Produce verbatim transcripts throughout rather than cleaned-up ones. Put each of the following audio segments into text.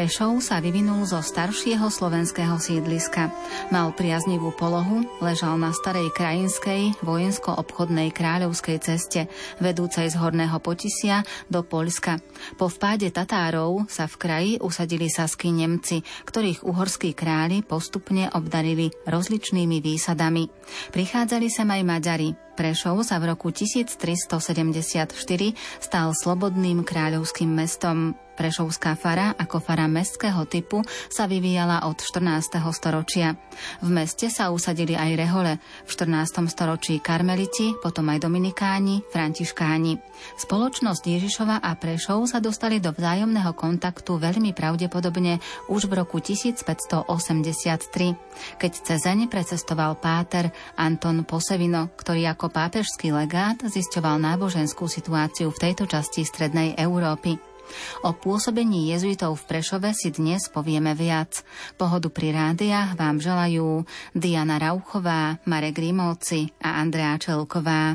Prešov sa vyvinul zo staršieho slovenského sídliska. Mal priaznivú polohu, ležal na starej krajinskej vojensko-obchodnej kráľovskej ceste, vedúcej z Horného Potisia do Poľska. Po vpáde Tatárov sa v kraji usadili saskí Nemci, ktorých uhorskí králi postupne obdarili rozličnými výsadami. Prichádzali sem aj Maďari. Prešov sa v roku tisíctristosedemdesiatštyri stal slobodným kráľovským mestom. Prešovská fara ako fara mestského typu sa vyvíjala od štrnásteho storočia. V meste sa usadili aj rehole, v štrnástom storočí karmeliti, potom aj dominikáni, františkáni. Spoločnosť Ježišova a Prešov sa dostali do vzájomného kontaktu veľmi pravdepodobne už v roku tisícpäťstoosemdesiattri, keď Cezeň precestoval páter Anton Posevino, ktorý ako pápežský legát zisťoval náboženskú situáciu v tejto časti strednej Európy. O pôsobení jezuitov v Prešove si dnes povieme viac. Pohodu pri rádiách vám želajú Diana Rauchová, Marek Rimovci a Andrea Čelková.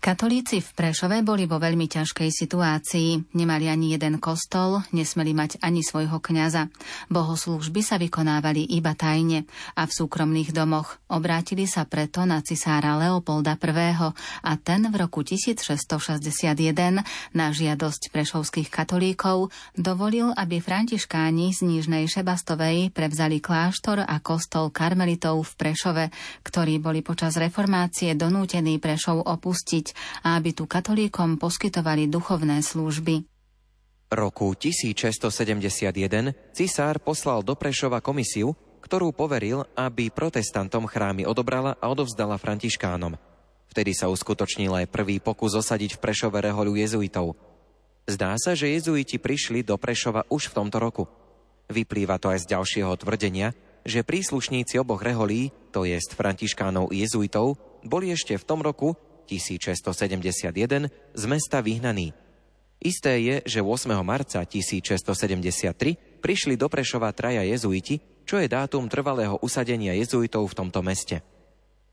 Katolíci v Prešove boli vo veľmi ťažkej situácii. Nemali ani jeden kostol, nesmeli mať ani svojho kňaza. Bohoslúžby sa vykonávali iba tajne a v súkromných domoch. Obrátili sa preto na cisára Leopolda Prvého a ten v roku tisícšesťstošesťdesiatjeden na žiadosť prešovských katolíkov dovolil, aby františkáni z Nižnej Šebastovej prevzali kláštor a kostol karmelitov v Prešove, ktorí boli počas reformácie donútení Prešov opustiť, a aby tu katolíkom poskytovali duchovné služby. Roku tisícšesťstosedemdesiatjeden cisár poslal do Prešova komisiu, ktorú poveril, aby protestantom chrámy odobrala a odovzdala františkánom. V Vtedy sa uskutočnil aj prvý pokus osadiť v Prešove rehoľu jezuitov. Zdá sa, že jezuiti prišli do Prešova už v tomto roku. Vyplýva to aj z ďalšieho tvrdenia, že príslušníci oboch reholí, to jest františkánov i jezuitov, boli ešte v tom roku tisíc šesťsto sedemdesiatjeden z mesta vyhnaní. Isté je, že ôsmeho marca tisíc šesťsto sedemdesiattri prišli do Prešova traja jezuiti, čo je dátum trvalého usadenia jezuitov v tomto meste.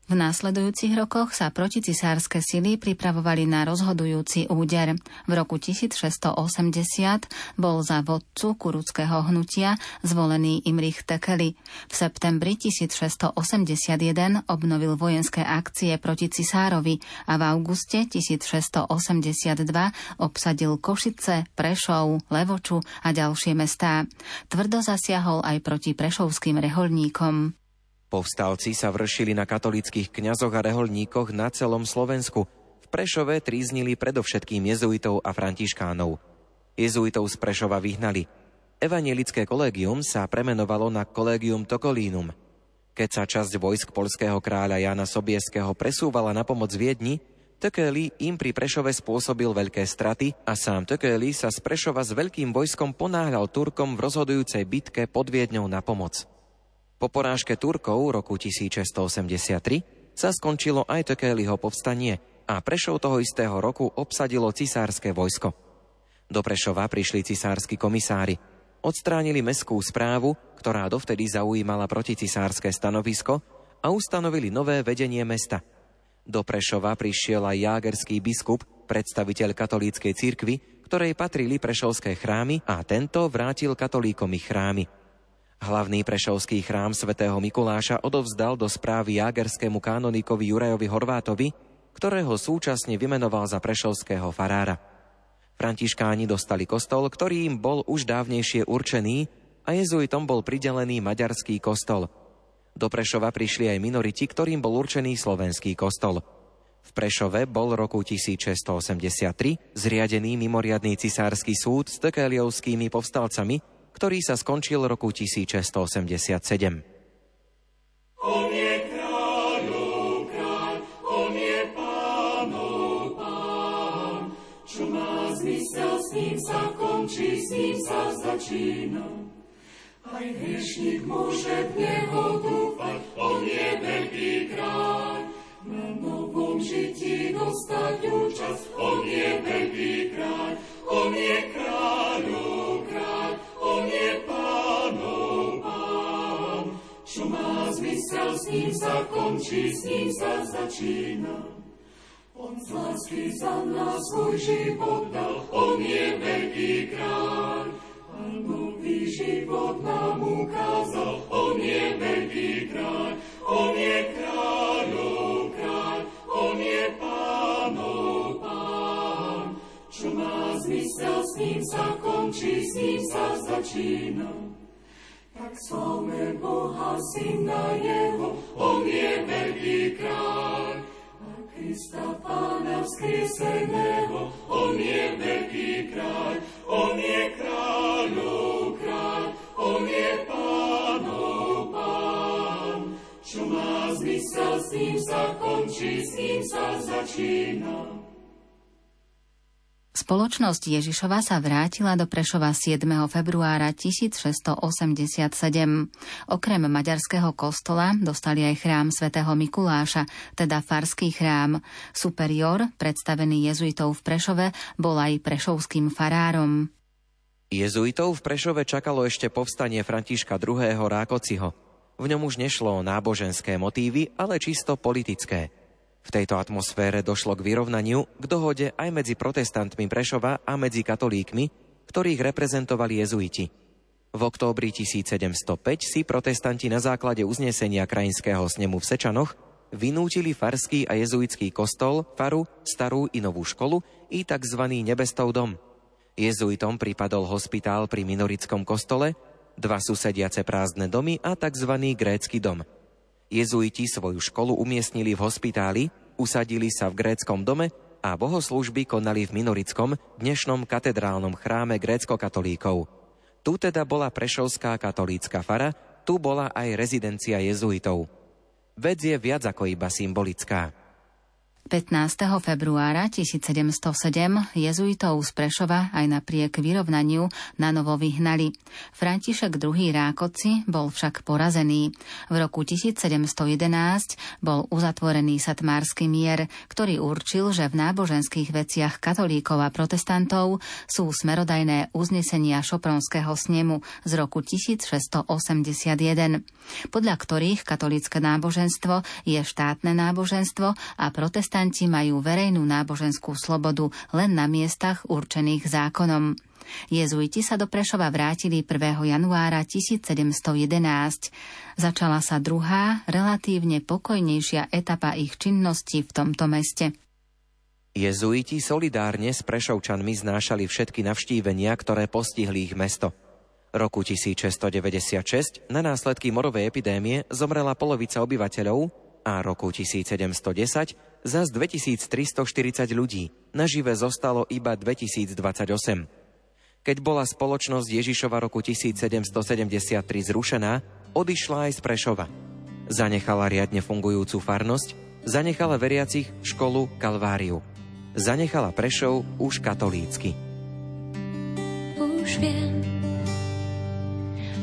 V následujúcich rokoch sa proticisárske sily pripravovali na rozhodujúci úder. V roku tisíc šesťsto osemdesiat bol za vodcu kuruckého hnutia zvolený Imrich Thököly. V septembri tisíc šesťsto osemdesiatjeden obnovil vojenské akcie proti cisárovi a v auguste tisíc šesťsto osemdesiatdva obsadil Košice, Prešov, Levoču a ďalšie mestá. Tvrdo zasiahol aj proti prešovským rehoľníkom. Povstalci sa vršili na katolíckych kňazoch a reholníkoch na celom Slovensku. V Prešove tríznili predovšetkým jezuitov a františkánov. Jezuitov z Prešova vyhnali. Evanjelické kolégium sa premenovalo na Collegium Thökölynum. Keď sa časť vojsk poľského kráľa Jana Sobieského presúvala na pomoc Viedni, Thököly im pri Prešove spôsobil veľké straty a sám Thököly sa z Prešova s veľkým vojskom ponáhľal Turkom v rozhodujúcej bitke pod Viedňou na pomoc. Po porážke Turkov roku tisíc šesťsto osemdesiattri sa skončilo aj Thökölyho povstanie a Prešov toho istého roku obsadilo cisárske vojsko. Do Prešova prišli cisárski komisári. Odstránili mestskú správu, ktorá dovtedy zaujímala proticisárske stanovisko, a ustanovili nové vedenie mesta. Do Prešova prišiel aj jágerský biskup, predstaviteľ katolíckej cirkvi, ktorej patrili prešovské chrámy, a tento vrátil katolíkom ich chrámy. Hlavný prešovský chrám svätého Mikuláša odovzdal do správy jágerskému kanoníkovi Jurajovi Horvátovi, ktorého súčasne vymenoval za prešovského farára. Františkáni dostali kostol, ktorý im bol už dávnejšie určený, a jezuitom bol pridelený maďarský kostol. Do Prešova prišli aj minoriti, ktorým bol určený slovenský kostol. V Prešove bol roku tisíc šesťsto osemdesiattri zriadený mimoriadny cisársky súd s thökölyovskými povstalcami, ktorý sa skončil roku tisíc šesťsto osemdesiatsedem. On je kráľov kráľ, on je pánov pán. Čo má zmysel, s ním sa končí, s ním sa začína. Aj hriešník môže v neho dúfať, on je veľký kráľ. Na novom žití dostať účasť, on je veľký kráľ, on je kráľov kráľ. On je pánov pán, čo má zmysel, s ním sa končí, s ním sa začína. On z lásky za nás svoj život dal, on je veľký kráľ. A nový život nám ukázal, on je veľký kráľ. On je kráľov kráľ, on je pánov pán, čo má zmysel, s ním sa končí, s ním sa začína. Tak slávme Boha, Syna jeho, on je veľký kráľ. A Krista Pána vzkrieseného, on je veľký kráľ. On je kráľov kráľ, on je pánov pán. Čo má zmysel, s ním sa končí, s ním sa začína. Spoločnosť Ježišova sa vrátila do Prešova siedmeho februára tisíc šesťsto osemdesiatsedem. Okrem maďarského kostola dostali aj chrám svätého Mikuláša, teda farský chrám. Superior, predstavený jezuitov v Prešove, bol aj prešovským farárom. Jezuitov v Prešove čakalo ešte povstanie Františka druhého. Rákociho. V ňom už nešlo o náboženské motívy, ale čisto politické. V tejto atmosfére došlo k vyrovnaniu, k dohode aj medzi protestantmi Prešova a medzi katolíkmi, ktorých reprezentovali jezuiti. V októbri tisíc sedemsto päť si protestanti na základe uznesenia krajinského snemu v Sečanoch vynútili farský a jezuitský kostol, faru, starú i novú školu i tzv. Nebestov dom. Jezuitom pripadol hospitál pri minorickom kostole, dva susediace prázdne domy a tzv. Grécky dom. Jezuiti svoju školu umiestnili v hospitáli, usadili sa v gréckom dome a bohoslúžby konali v minorickom, dnešnom katedrálnom chráme gréckokatolíkov. Tu teda bola prešovská katolícka fara, tu bola aj rezidencia jezuitov. Vec je viac ako iba symbolická. pätnásteho februára tisícsedemstosedem jezuitov z Prešova aj napriek vyrovnaniu na novo vyhnali. František druhý. Rákoczi bol však porazený. V roku tisícsedemstojedenásť bol uzatvorený satmársky mier, ktorý určil, že v náboženských veciach katolíkov a protestantov sú smerodajné uznesenia Šopronského snemu z roku tisícšesťstoosemdesiatjeden, podľa ktorých katolícke náboženstvo je štátne náboženstvo a protestanti majú verejnú náboženskú slobodu len na miestach určených zákonom. Jezuiti sa do Prešova vrátili prvého januára tisícsedemstojedenásť. Začala sa druhá, relatívne pokojnejšia etapa ich činnosti v tomto meste. Jezuiti solidárne s Prešovčanmi znášali všetky navštívenia, ktoré postihli ich mesto. Roku tisícšesťstodeväťdesiatšesť na následky morovej epidémie zomrela polovica obyvateľov a roku tisícsedemstodesať zas dvetisíctristoštyridsať ľudí, nažive zostalo iba dvetisícdvadsaťosem. Keď bola spoločnosť Ježišova roku tisícsedemstosedemdesiattri zrušená, odišla aj z Prešova. Zanechala riadne fungujúcu farnosť, zanechala veriacich školu Kalváriu. Zanechala Prešov už katolícky. Už viem,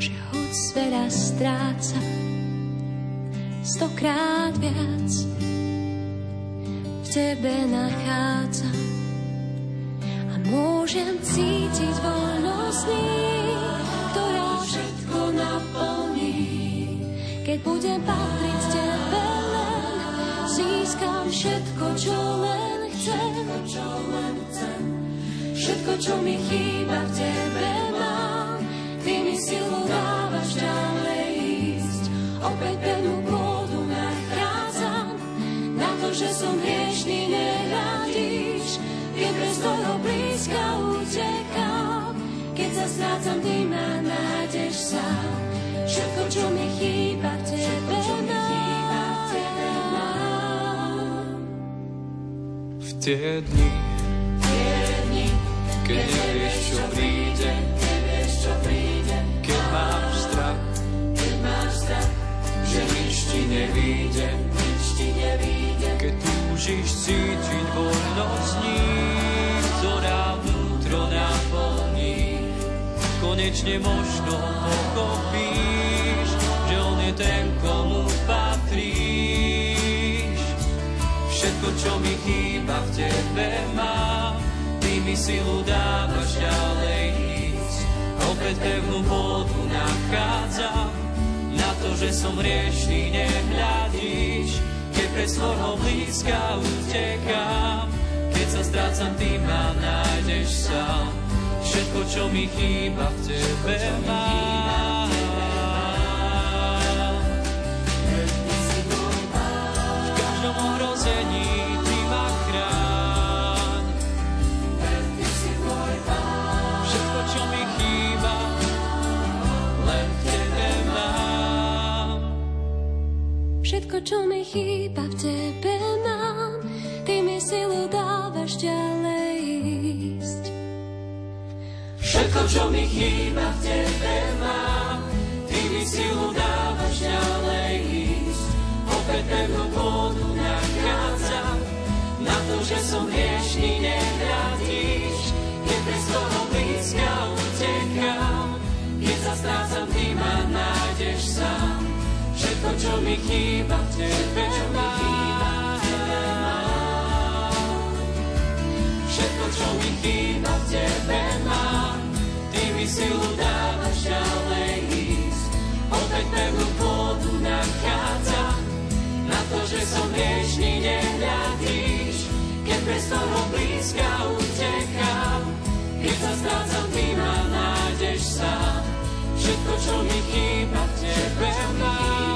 že hoď veľa strácam, stokrát viac v tebe nachádzam a môžem cítiť voľnosť, ktorá všetko naplní. Keď budem patriť tebe len, získam všetko, čo len chcem. Všetko, čo len chcem. Všetko, čo mi chýba, v tebe mám. Ty mi silu dávaš ďalej ísť. Opäť pevnú že som hriešný, neradíš, keď bez toho blízka utekám, keď sa strácam, ty ma nájdeš sám. Všetko, čo mi chýba, tebe mám. V tie dni, keď nevieš, čo príde, keď máš strach, že nič ti nevíde, keď túžiš cítiť voľnosť ním, ktorá vnútro naplní. Konečne možno pochopíš, že on je ten, komu patríš. Všetko, čo mi chýba, v tebe mám. Ty mi silu dávaš ďalej ísť. Opäť pevnú vodu nachádzam, na to, že som hriešný, nehľadíš. Keď pre svojho blízka utekám, keď sa strácam, ty ma nájdeš sám. Všetko, čo mi chýba, v tebe mám. V každom ohrození ty ma chráň. Všetko, čo mi chýba, len v tebe mám. Všetko, čo mi chýba, v tebe mám, ty mi silu dávaš ďalej ísť. Všetko, čo mi chýba, v tebe mám, ty mi silu dávaš ďalej ísť. Opäť pevnú pôdu nachádzam, na to, že som hriešný, nevrátiš. Keď pre svojho blízka utekám, keď sa strácam, ty ma nájdeš sám. Všetko, čo mi chýba, v tebe mám. Všetko, čo mi chýba, v tebe mám. Ty mi silu dávaš ďalej ísť. Opäť pevnú pôdu nachádzam, na to, že som hriešný, nehľadíš. Keď bez toho blízka utekám, keď sa strácam, ty ma nájdeš sám. Všetko, čo mi chýba, v tebe mám.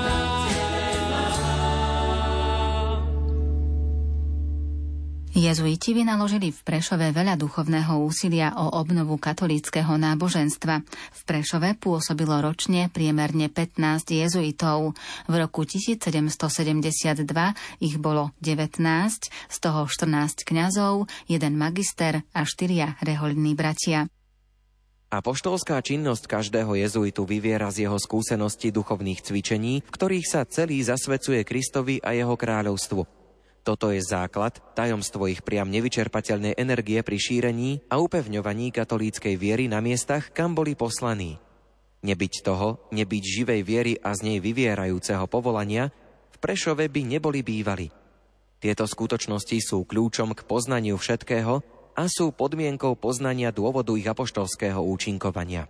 Jezuiti vynaložili v Prešove veľa duchovného úsilia o obnovu katolíckeho náboženstva. V Prešove pôsobilo ročne priemerne pätnásť jezuitov. V roku tisícsedemstosedemdesiatdva ich bolo devätnásť, z toho štrnásť kňazov, jeden magister a štyria rehoľní bratia. Apoštolská činnosť každého jezuitu vyviera z jeho skúseností duchovných cvičení, v ktorých sa celý zasvecuje Kristovi a jeho kráľovstvu. Toto je základ, tajomstvo ich priam nevyčerpateľnej energie pri šírení a upevňovaní katolíckej viery na miestach, kam boli poslaní. Nebyť toho, nebyť živej viery a z nej vyvierajúceho povolania, v Prešove by neboli bývali. Tieto skutočnosti sú kľúčom k poznaniu všetkého a sú podmienkou poznania dôvodu ich apoštolského účinkovania.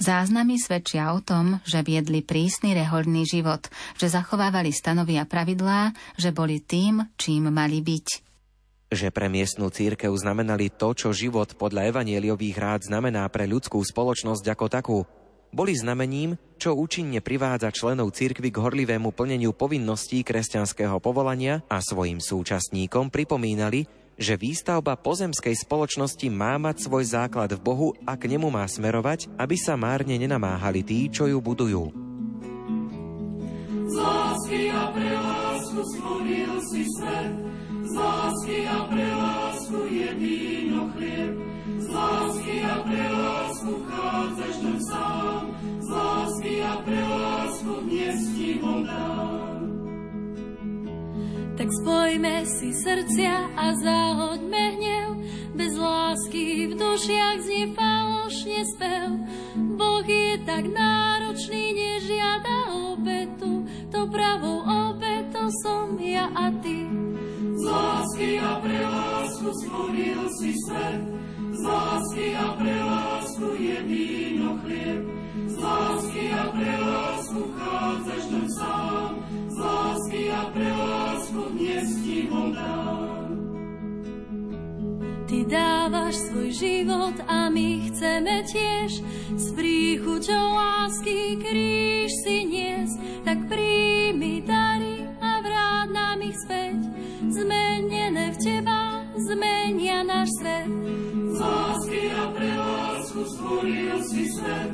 Záznamy svedčia o tom, že viedli prísny rehoľný život, že zachovávali stanovy a pravidlá, že boli tým, čím mali byť. Že pre miestnu cirkev znamenali to, čo život podľa evanjeliových rád znamená pre ľudskú spoločnosť ako takú. Boli znamením, čo účinne privádza členov cirkvi k horlivému plneniu povinností kresťanského povolania a svojim súčasníkom pripomínali, že výstavba pozemskej spoločnosti má mať svoj základ v Bohu a k nemu má smerovať, aby sa márne nenamáhali tí, čo ju budujú. Z lásky a pre lásku stvoril si svet, z lásky a pre lásku je víno chlieb, z lásky a pre lásku vchádzaš doň sám, z lásky a pre lásku dnes ti ho dám. Tak spojme si srdcia a zahoďme hnev, bez lásky v dušiach znie falošne spev. Boh je tak náročný, nežiada obetu, to pravou obetou som ja a ty. Z lásky a pre lásku stvoril si svet, z lásky a pre lásku je víno chlieb, z lásky a pre lásku vchádzaš doň sám, z lásky a pre lásku dnes ti ho dám. Ty dávaš svoj život a my chceme tiež s príchuťou lásky kríž si niesť, tak príjmi dary a vráť nám ich späť, zmenené v teba zmenia náš svet. Z lásky a pre lásku stvoril si svet,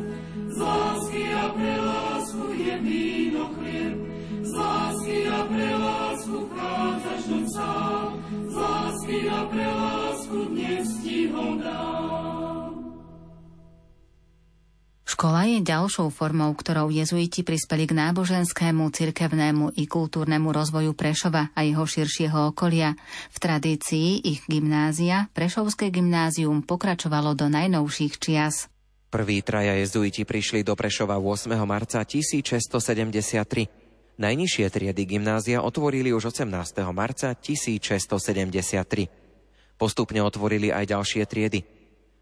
z lásky a pre lásku je víno chlieb, z lásky a pre lásku vchádzaš doň sám, z lásky a pre lásku dnes ti ho dám. Škola je ďalšou formou, ktorou jezuiti prispeli k náboženskému, cirkevnému i kultúrnemu rozvoju Prešova a jeho širšieho okolia. V tradícii ich gymnázia, Prešovské gymnázium, pokračovalo do najnovších čias. Prví traja jezuiti prišli do Prešova ôsmeho marca tisícšesťstosedemdesiattri. Najnižšie triedy gymnázia otvorili už osemnásteho marca tisícšesťstosedemdesiattri. Postupne otvorili aj ďalšie triedy.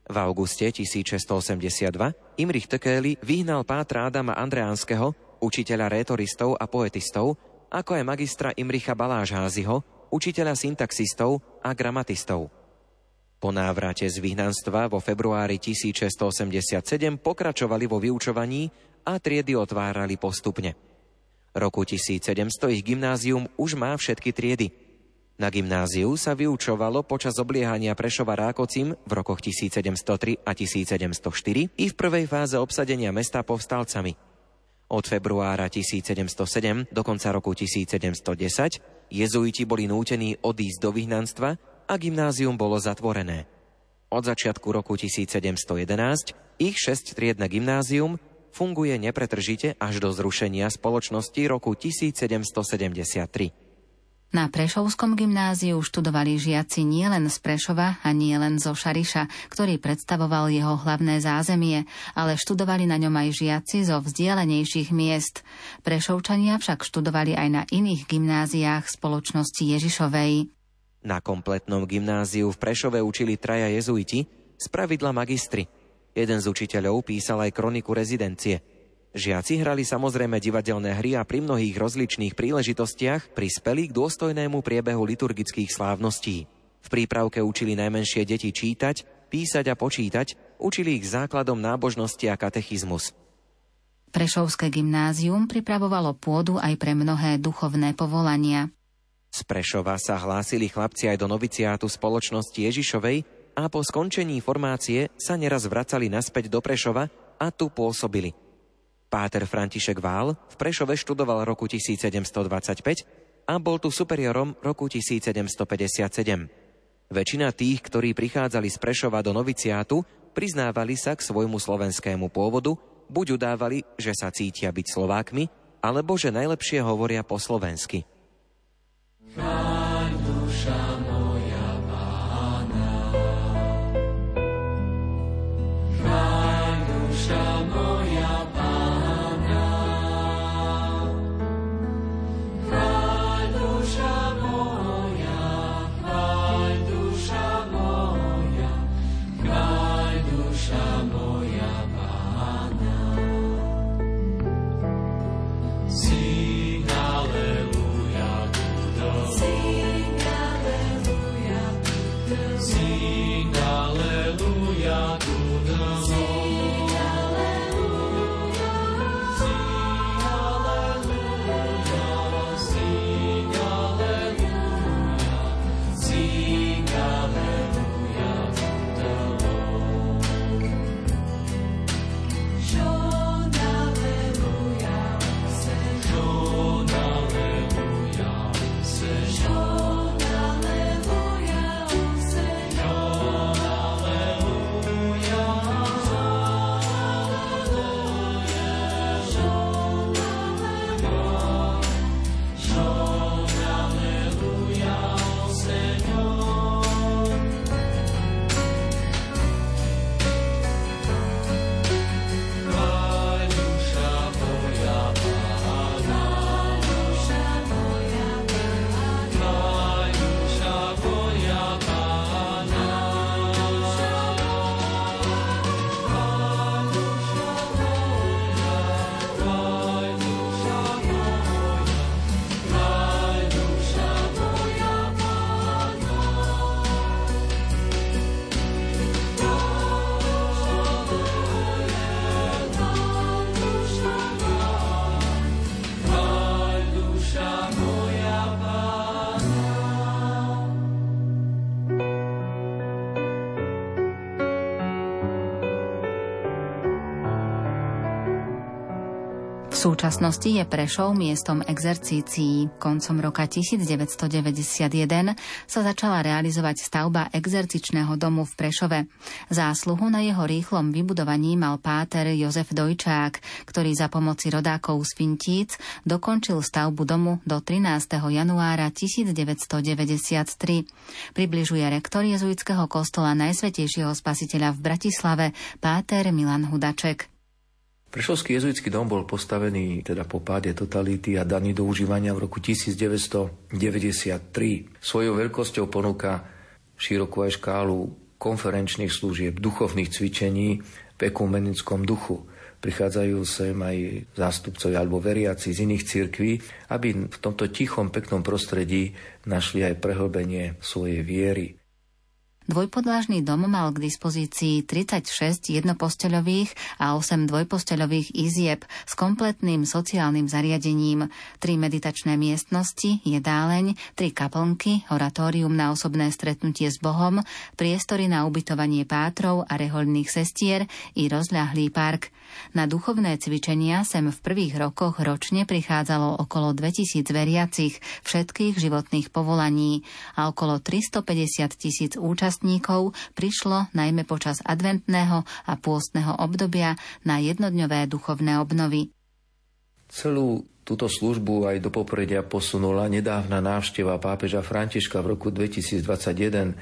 V auguste tisícšesťstoosemdesiatdva Imrich Thököly vyhnal pátra Adama Andreánskeho, učiteľa rétoristov a poetistov, ako aj magistra Imricha Baláž-Háziho, učiteľa syntaxistov a gramatistov. Po návrate z vyhnanstva vo februári tisícšesťstoosemdesiatsedem pokračovali vo vyučovaní a triedy otvárali postupne. Roku tisícsedemsto ich gymnázium už má všetky triedy. Na gymnáziu sa vyučovalo počas obliehania Prešova Rákocim v rokoch tisícsedemstotri a tisícsedemstoštyri i v prvej fáze obsadenia mesta povstalcami. Od februára tisícsedemstosedem do konca roku tisícsedemstodesať jezuiti boli nútení odísť do vyhnanstva a gymnázium bolo zatvorené. Od začiatku roku tisícsedemstojedenásť ich šesťtriedne gymnázium funguje nepretržite až do zrušenia spoločnosti roku tisícsedemstosedemdesiattri. Na Prešovskom gymnáziu študovali žiaci nielen z Prešova a nielen zo Šariša, ktorý predstavoval jeho hlavné zázemie, ale študovali na ňom aj žiaci zo vzdialenejších miest. Prešovčania však študovali aj na iných gymnáziách Spoločnosti Ježišovej. Na kompletnom gymnáziu v Prešove učili traja jezuiti, spravidla magistri. Jeden z učiteľov písal aj kroniku rezidencie. Žiaci hrali samozrejme divadelné hry a pri mnohých rozličných príležitostiach prispeli k dôstojnému priebehu liturgických slávností. V prípravke učili najmenšie deti čítať, písať a počítať, učili ich základom nábožnosti a katechizmus. Prešovské gymnázium pripravovalo pôdu aj pre mnohé duchovné povolania. Z Prešova sa hlásili chlapci aj do noviciátu Spoločnosti Ježišovej, a po skončení formácie sa neraz vracali naspäť do Prešova a tu pôsobili. Páter František Vál v Prešove študoval roku tisícsedemstodvadsaťpäť a bol tu superiorom roku tisícsedemstopäťdesiatsedem. Väčšina tých, ktorí prichádzali z Prešova do noviciátu, priznávali sa k svojmu slovenskému pôvodu, buď udávali, že sa cítia byť Slovákmi, alebo že najlepšie hovoria po slovensky. súčasnosti je Prešov miestom exercícií. Koncom roka devätnásťstodeväťdesiatjeden sa začala realizovať stavba exercičného domu v Prešove. Zásluhu na jeho rýchlom vybudovaní mal páter Jozef Dojčák, ktorý za pomoci rodákov z Fintíc dokončil stavbu domu do trinásteho januára tisícdeväťstodeväťdesiattri. Približuje rektor jezuitského kostola Najsvätejšieho Spasiteľa v Bratislave páter Milan Hudaček. Prešovský jezuitský dom bol postavený teda po páde totality a daný do užívania v roku devätnásťstodeväťdesiattri. Svojou veľkosťou ponúka širokú aj škálu konferenčných služieb, duchovných cvičení v ekumenickom duchu. Prichádzajú sem aj zástupcovia alebo veriaci z iných cirkví, aby v tomto tichom, peknom prostredí našli aj prehlbenie svojej viery. Dvojpodlážny dom mal k dispozícii tridsaťšesť jednoposteľových a osem dvojposteľových izieb s kompletným sociálnym zariadením, tri meditačné miestnosti, jedáleň, tri kaplnky, oratórium na osobné stretnutie s Bohom, priestory na ubytovanie pátrov a rehoľných sestier i rozľahlý park. Na duchovné cvičenia sem v prvých rokoch ročne prichádzalo okolo dvetisíc veriacich všetkých životných povolaní a okolo tristopäťdesiat tisíc účastníkov prišlo najmä počas adventného a pôstneho obdobia na jednodňové duchovné obnovy. Celú túto službu aj do popredia posunula nedávna návšteva pápeža Františka v roku dvetisícdvadsaťjeden,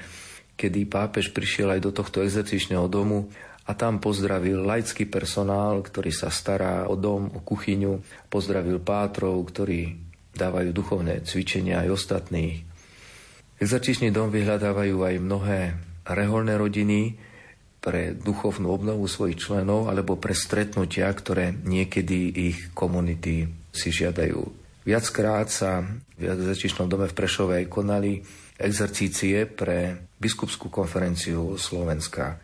kedy pápež prišiel aj do tohto exercičného domu a tam pozdravil laický personál, ktorý sa stará o dom, o kuchyňu, pozdravil pátrov, ktorí dávajú duchovné cvičenia aj ostatných. Exerčičný dom vyhľadávajú aj mnohé reholné rodiny pre duchovnú obnovu svojich členov alebo pre stretnutia, ktoré niekedy ich komunity si žiadajú. Viackrát sa v exerčičnom dome v Prešove konali exercície pre biskupskú konferenciu Slovenska.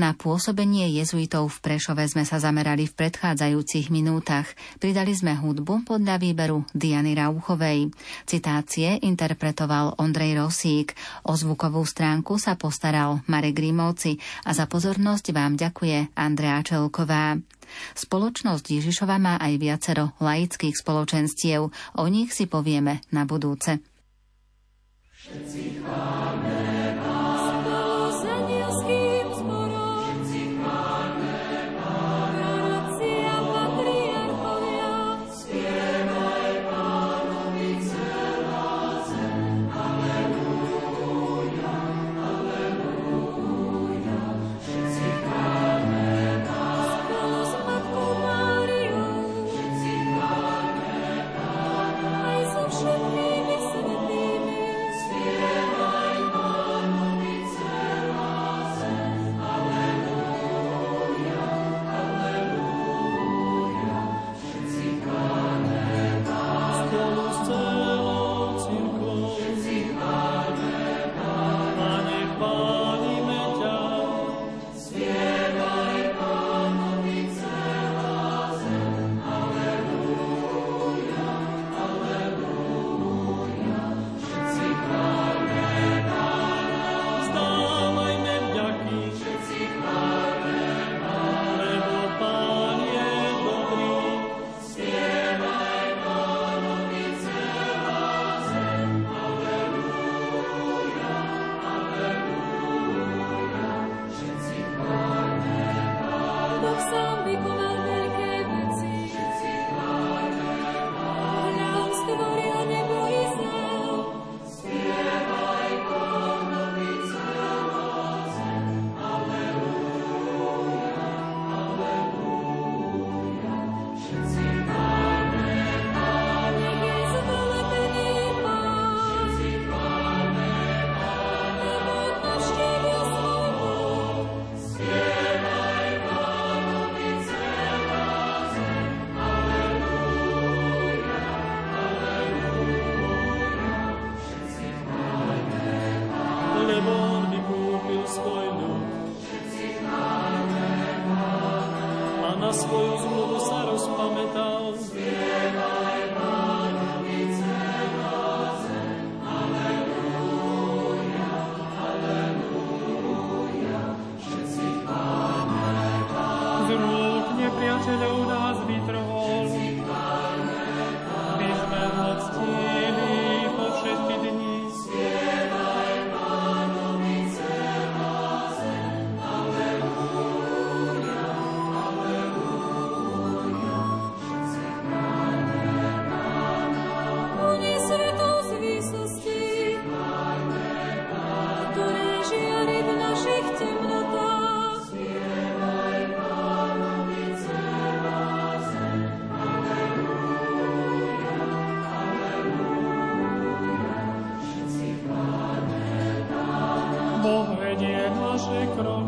Na pôsobenie jezuitov v Prešove sme sa zamerali v predchádzajúcich minútach. Pridali sme hudbu podľa výberu Diany Rauchovej. Citácie interpretoval Ondrej Rosík. O zvukovú stránku sa postaral Marek Rimovci a za pozornosť vám ďakuje Andrea Čelková. Spoločnosť Ježišova má aj viacero laických spoločenstiev. O nich si povieme na budúce. Všetci chváme vás. Oh, naše krv.